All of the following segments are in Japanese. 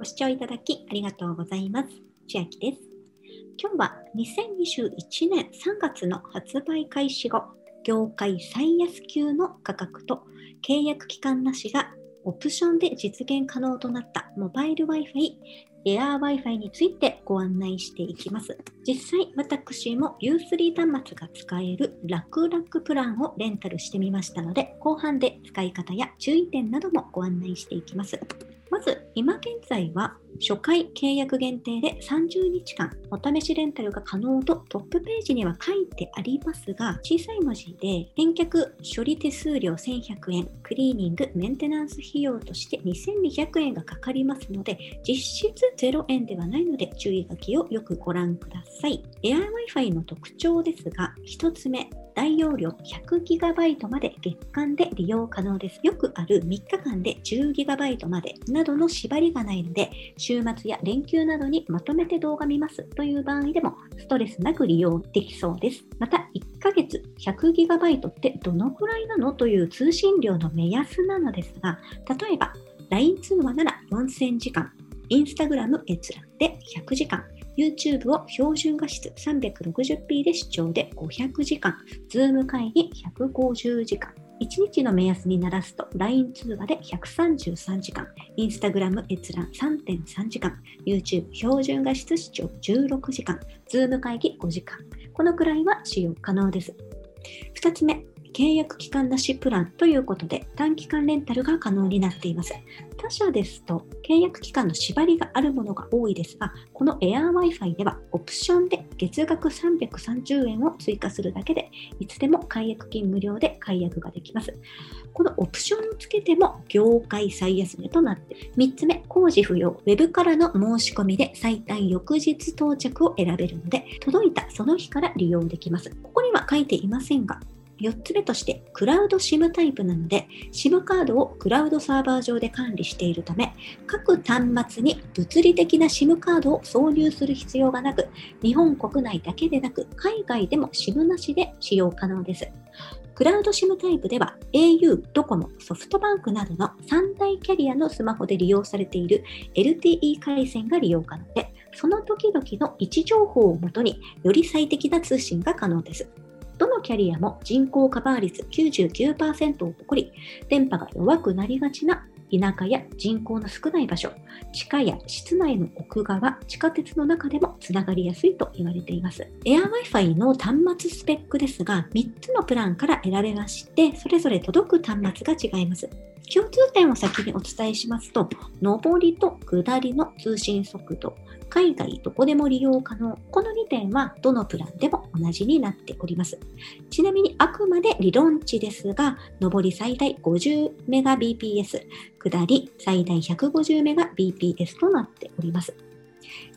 ご視聴いただきありがとうございます。千秋です。今日は2021年3月の発売開始後、業界最安級の価格と契約期間なしがオプションで実現可能となったモバイル Wi-Fi、AirWiFi についてご案内していきます。実際、私も U3 端末が使える楽々プランをレンタルしてみましたので、後半で使い方や注意点などもご案内していきます。まず、今現在は初回契約限定で30日間お試しレンタルが可能とトップページには書いてありますが、小さい文字で返却処理手数料1100円、クリーニング・メンテナンス費用として2200円がかかりますので、実質0円ではないので注意書きをよくご覧ください。AirWiFi の特徴ですが、1つ目、大容量 100GB まで月間で利用可能です。よくある3日間で 10GB までなどの縛りがないので、週末や連休などにまとめて動画見ますという場合でもストレスなく利用できそうです。また、1ヶ月 100GB ってどのくらいなのという通信量の目安なのですが、例えば LINE 通話なら4000時間、Instagram 閲覧で100時間、YouTube を標準画質 360p で視聴で500時間、Zoom 会議150時間。1日の目安にならすと LINE 通話で133時間、Instagram 閲覧 3.3 時間、YouTube 標準画質視聴16時間、Zoom 会議5時間。このくらいは使用可能です。2つ目、契約期間なしプランということで短期間レンタルが可能になっています。他社ですと契約期間の縛りがあるものが多いですが、この AirWiFi ではオプションで月額330円を追加するだけでいつでも解約金無料で解約ができます。このオプションをつけても業界最安値となって、3つ目、工事不要、ウェブからの申し込みで最短翌日到着を選べるので届いたその日から利用できます。ここには書いていませんが、4つ目としてクラウド SIM タイプなので SIM カードをクラウドサーバー上で管理しているため、各端末に物理的な SIM カードを挿入する必要がなく、日本国内だけでなく海外でも SIM なしで使用可能です。クラウド SIM タイプでは au、ドコモ、ソフトバンクなどの3大キャリアのスマホで利用されている LTE 回線が利用可能で、その時々の位置情報をもとにより最適な通信が可能です。どのキャリアも人口カバー率 99% を誇り、電波が弱くなりがちな田舎や人口の少ない場所、地下や室内の奥側、地下鉄の中でもつながりやすいと言われています。AirWiFi の端末スペックですが、3つのプランから選べまして、それぞれ届く端末が違います。共通点を先にお伝えしますと、上りと下りの通信速度、海外どこでも利用可能、この2点はどのプランでも同じになっております。ちなみにあくまで理論値ですが、上り最大 50Mbps、下り最大 150Mbps となっております。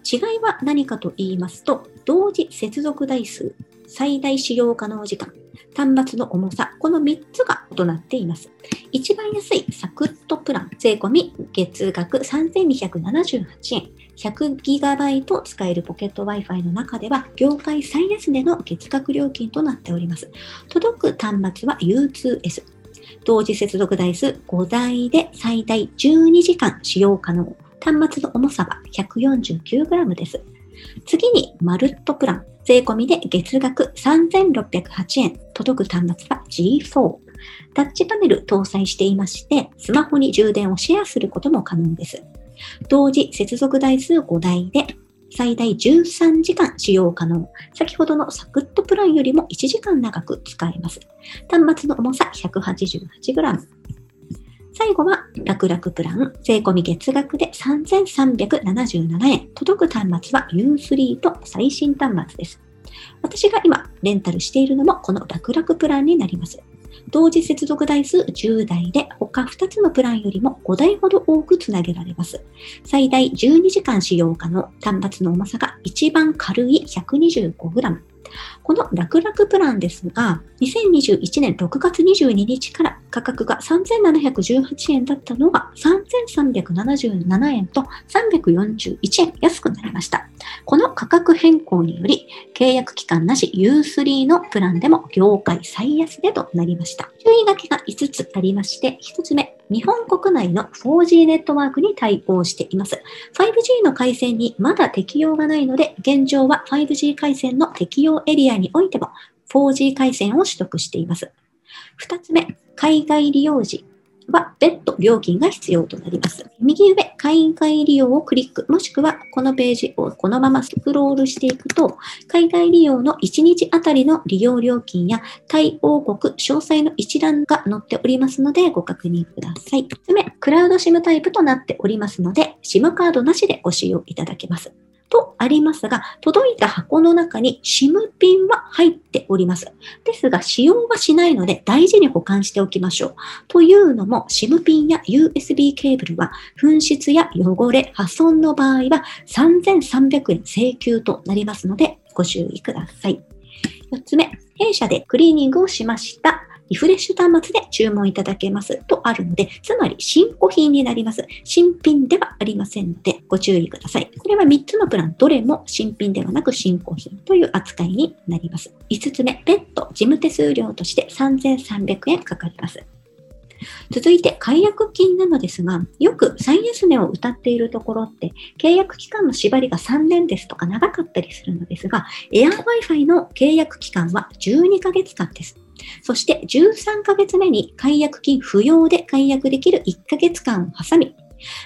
違いは何かと言いますと、同時接続台数、最大使用可能時間、端末の重さ、この3つが異なっています。一番安いサクッとプラン、税込月額3278円、100GB 使えるポケット Wi-Fi の中では業界最安値の月額料金となっております。届く端末は U2S、同時接続台数5台で最大12時間使用可能、端末の重さは 149g です。次にまるっとプラン、税込みで月額3608円、届く端末は G4、タッチパネル搭載していまして、スマホに充電をシェアすることも可能です。同時接続台数5台で最大13時間使用可能。先ほどのサクッとプランよりも1時間長く使えます。端末の重さ 188g。最後は楽々プラン、税込み月額で3377円。届く端末は U3 と最新端末です。私が今レンタルしているのもこの楽々プランになります。同時接続台数10台で他2つのプランよりも5台ほど多くつなげられます。最大12時間使用可能、端末の重さが一番軽い 125g。この楽々プランですが、2021年6月22日から価格が3718円だったのが3377円と341円安くなりました。この価格変更により、契約期間なし U3 のプランでも業界最安でとなりました。注意書きが5つありまして、1つ目、日本国内の 4G ネットワークに対応しています。5G の回線にまだ適用がないので、現状は 5G 回線の適用エリアにおいても 4G 回線を取得しています。2つ目、海外利用時は別途料金が必要となります。右上、海外利用をクリック、もしくはこのページをこのままスクロールしていくと、海外利用の1日あたりの利用料金や対応国詳細の一覧が載っておりますのでご確認ください。3つ目、クラウド SIM タイプとなっておりますので、SIM カードなしでご使用いただけます。とありますが、届いた箱の中に SIM ピンは入っております。ですが、使用はしないので大事に保管しておきましょう。というのも、SIM ピンや USB ケーブルは、紛失や汚れ、破損の場合は3300円請求となりますので、ご注意ください。4つ目、弊社でクリーニングをしました。リフレッシュ端末で注文いただけますとあるので、つまり新古品になります。新品ではありませんのでご注意ください。これは3つのプラン、どれも新品ではなく新古品という扱いになります。5つ目、別途事務手数料として3300円かかります。続いて解約金なのですが、よく最安値を謳っているところって契約期間の縛りが3年ですとか長かったりするのですが、 AirWiFi の契約期間は12ヶ月間です。そして13ヶ月目に解約金不要で解約できる1ヶ月間を挟み、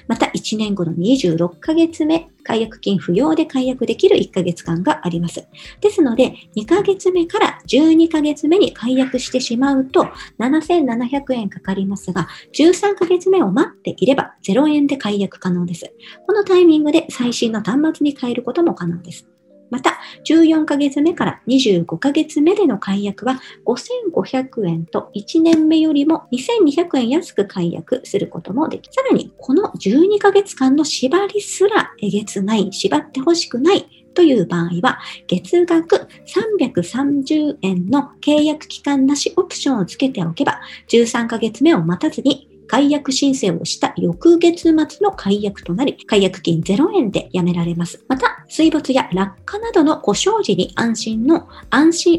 また1年後の26ヶ月目、解約金不要で解約できる1ヶ月間があります。ですので、2ヶ月目から12ヶ月目に解約してしまうと7700円かかりますが、13ヶ月目を待っていれば0円で解約可能です。このタイミングで最新の端末に変えることも可能です。また、14ヶ月目から25ヶ月目での解約は5500円と1年目よりも2200円安く解約することもでき、さらにこの12ヶ月間の縛りすらえげつない、縛ってほしくないという場合は、月額330円の契約期間なしオプションをつけておけば、13ヶ月目を待たずに解約申請をした翌月末の解約となり、解約金0円でやめられます。また、水没や落下などの故障時に安心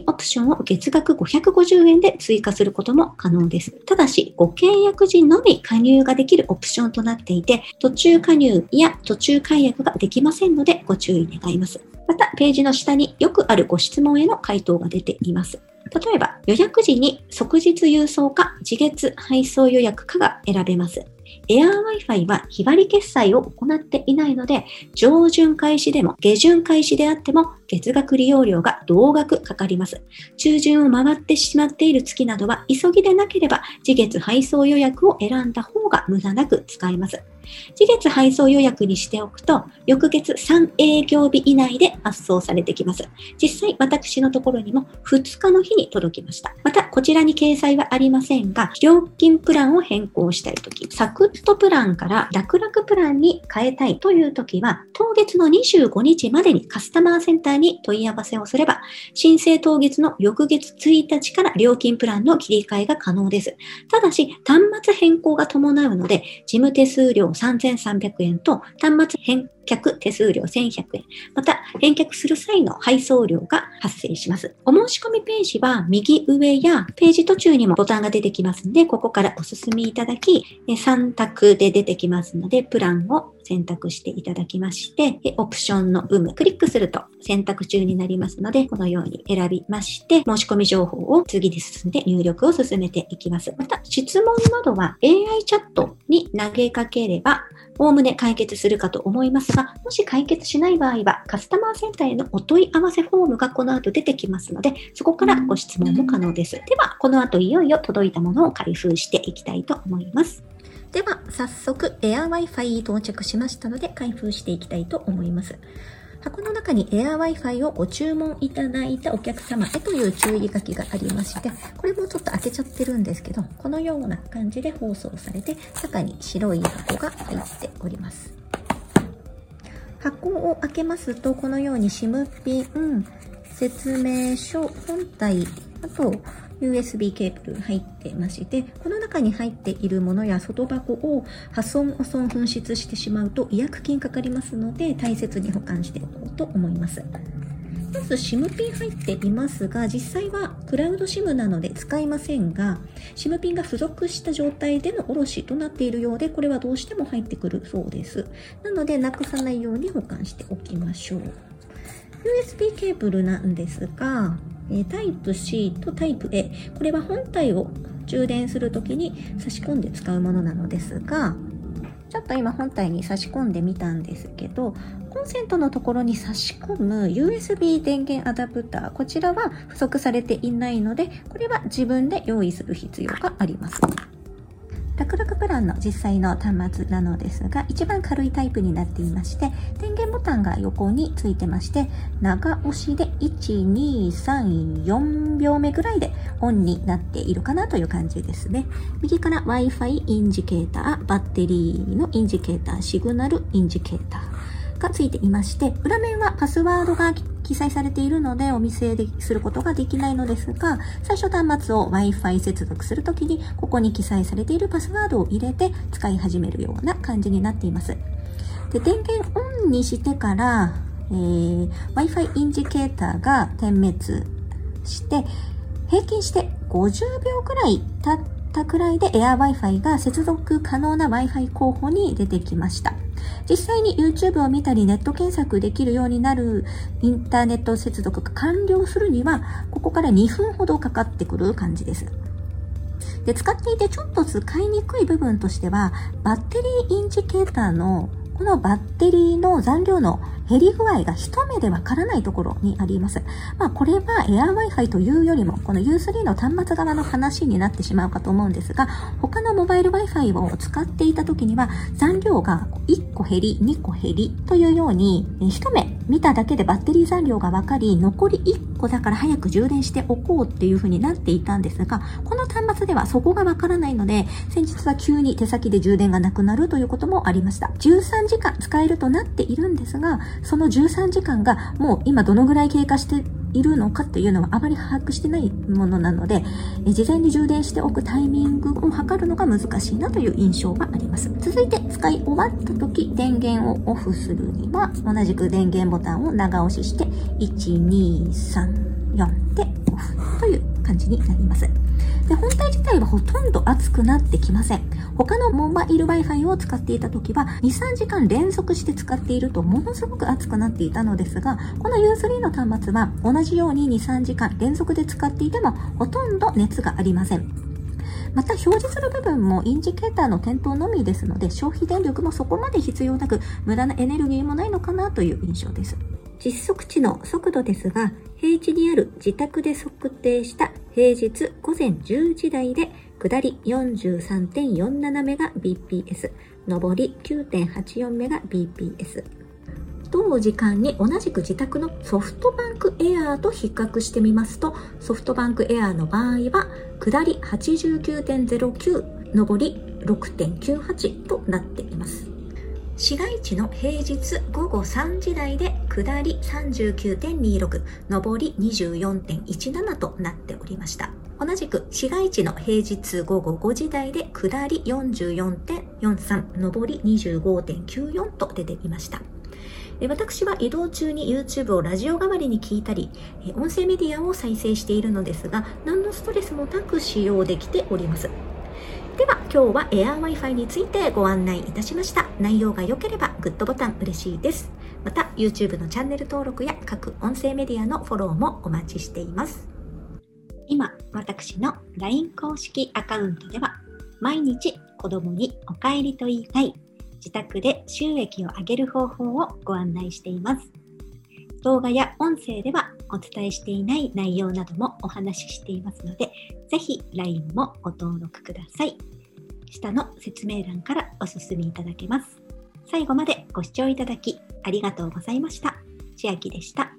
オプションを月額550円で追加することも可能です。ただし、ご契約時のみ加入ができるオプションとなっていて、途中加入や途中解約ができませんのでご注意願います。また、ページの下によくあるご質問への回答が出ています。例えば、予約時に即日郵送か次月配送予約かが選べます。AirWiFi は日割り決済を行っていないので、上旬開始でも下旬開始であっても月額利用料が同額かかります。中旬を回ってしまっている月などは急ぎでなければ次月配送予約を選んだ方が無駄なく使えます。次月配送予約にしておくと、翌月3営業日以内で発送されてきます。実際、私のところにも2日の日に届きました。また、こちらに掲載はありませんが、料金プランを変更したいとき、サクッとプランから楽々プランに変えたいというときは、当月の25日までにカスタマーセンターに問い合わせをすれば、申請当月の翌月1日から料金プランの切り替えが可能です。ただし、端末変更が伴うので、事務手数料3300円と端末返却手数料1100円、また返却する際の配送料が発生します。お申し込みページは右上やページ途中にもボタンが出てきますので、ここからお進みいただき、3択で出てきますので、プランを選択していただきまして、オプションの有無、クリックすると選択中になりますので、このように選びまして、申し込み情報を次に進んで入力を進めていきます。また、質問などは AI チャットに投げかければ、おおむね解決するかと思いますが、もし解決しない場合は、カスタマーセンターへのお問い合わせフォームがこの後出てきますので、そこからご質問も可能です。では、この後いよいよ届いたものを開封していきたいと思います。では、早速 AirWiFi 到着しましたので、開封していきたいと思います。箱の中に AirWiFi をご注文いただいたお客様へという注意書きがありまして、これもちょっと開けちゃってるんですけど、このような感じで包装されて、中に白い箱が入っております。箱を開けますと、このように SIM ピン、説明書、本体、あと USB ケーブル入ってまして、この中に入っているものや外箱を破損汚損紛失してしまうと違約金かかりますので、大切に保管しておこうと思います。まず SIM ピン入っていますが、実際はクラウド SIM なので使いませんが、 SIM ピンが付属した状態でのおろしとなっているようで、これはどうしても入ってくるそうです。なのでなくさないように保管しておきましょう。 USB ケーブルなんですが、タイプ C とタイプ A、 これは本体を充電するときに差し込んで使うものなのですが、ちょっと今本体に差し込んでみたんですけど、コンセントのところに差し込む USB 電源アダプター、こちらは付属されていないので、これは自分で用意する必要があります。楽々プランの実際の端末なのですが、一番軽いタイプになっていまして、電源ボタンが横についてまして、長押しで1、2、3、4秒目ぐらいでオンになっているかなという感じですね。右から Wi-Fi インジケーター、バッテリーのインジケーター、シグナルインジケーターがついていまして、裏面はパスワードが記載されているのでお見せすることができないのですが、最初端末を Wi-Fi 接続するときにここに記載されているパスワードを入れて使い始めるような感じになっています。で、電源オンにしてから、Wi-Fi インジケーターが点滅して、平均して50秒くらい経ったくらいで AirWiFi が接続可能な Wi-Fi 候補に出てきました。実際に YouTube を見たりネット検索できるようになるインターネット接続が完了するには、ここから2分ほどかかってくる感じです。で、使っていてちょっと使いにくい部分としては、バッテリーインジケーターのこのバッテリーの残量の減り具合が一目でわからないところにあります。まあ、これは AirWiFi というよりもこの U3 の端末側の話になってしまうかと思うんですが、他のモバイル Wi-Fi を使っていた時には残量が1個減り、2個減りというように、一目見ただけでバッテリー残量がわかり、残り1個だから早く充電しておこうっていう風になっていたんですが、この端末ではそこがわからないので、先日は急に手先で充電がなくなるということもありました。13時間使えるとなっているんですが、その13時間がもう今どのぐらい経過しているのかっていうのはあまり把握してないものなので、事前に充電しておくタイミングを測るのが難しいなという印象があります。続いて使い終わった時、電源をオフするには同じく電源ボタンを長押しして 1,2,3,4 でオフという感じになります。で、本体自体はほとんど熱くなってきません。他のモバイル Wi-Fi を使っていた時は 2,3 時間連続して使っているとものすごく熱くなっていたのですが、この U3 の端末は同じように 2,3 時間連続で使っていてもほとんど熱がありません。また、表示する部分もインジケーターの点灯のみですので、消費電力もそこまで必要なく無駄なエネルギーもないのかなという印象です。実測値の速度ですが、平地にある自宅で測定した平日午前10時台で下り 43.47 メガ BPS、上り 9.84 メガ BPS。同時間に同じく自宅のソフトバンクエアーと比較してみますと、ソフトバンクエアーの場合は下り 89.09、上り 6.98 となっています。市街地の平日午後3時台で下り 39.26、上り 24.17 となっておりました。同じく市街地の平日午後5時台で下り 44.43、上り 25.94 と出てきました。私は移動中に YouTube をラジオ代わりに聞いたり、音声メディアを再生しているのですが、何のストレスもなく使用できております。では今日は AirWiFi についてご案内いたしました。内容が良ければグッドボタン嬉しいです。また YouTube のチャンネル登録や各音声メディアのフォローもお待ちしています。今私の LINE 公式アカウントでは、毎日子供にお帰りと言いたい自宅で収益を上げる方法をご案内しています。動画や音声ではお伝えしていない内容などもお話ししていますので、ぜひ LINE もご登録ください。下の説明欄からお進みいただけます。最後までご視聴いただきありがとうございました。千秋でした。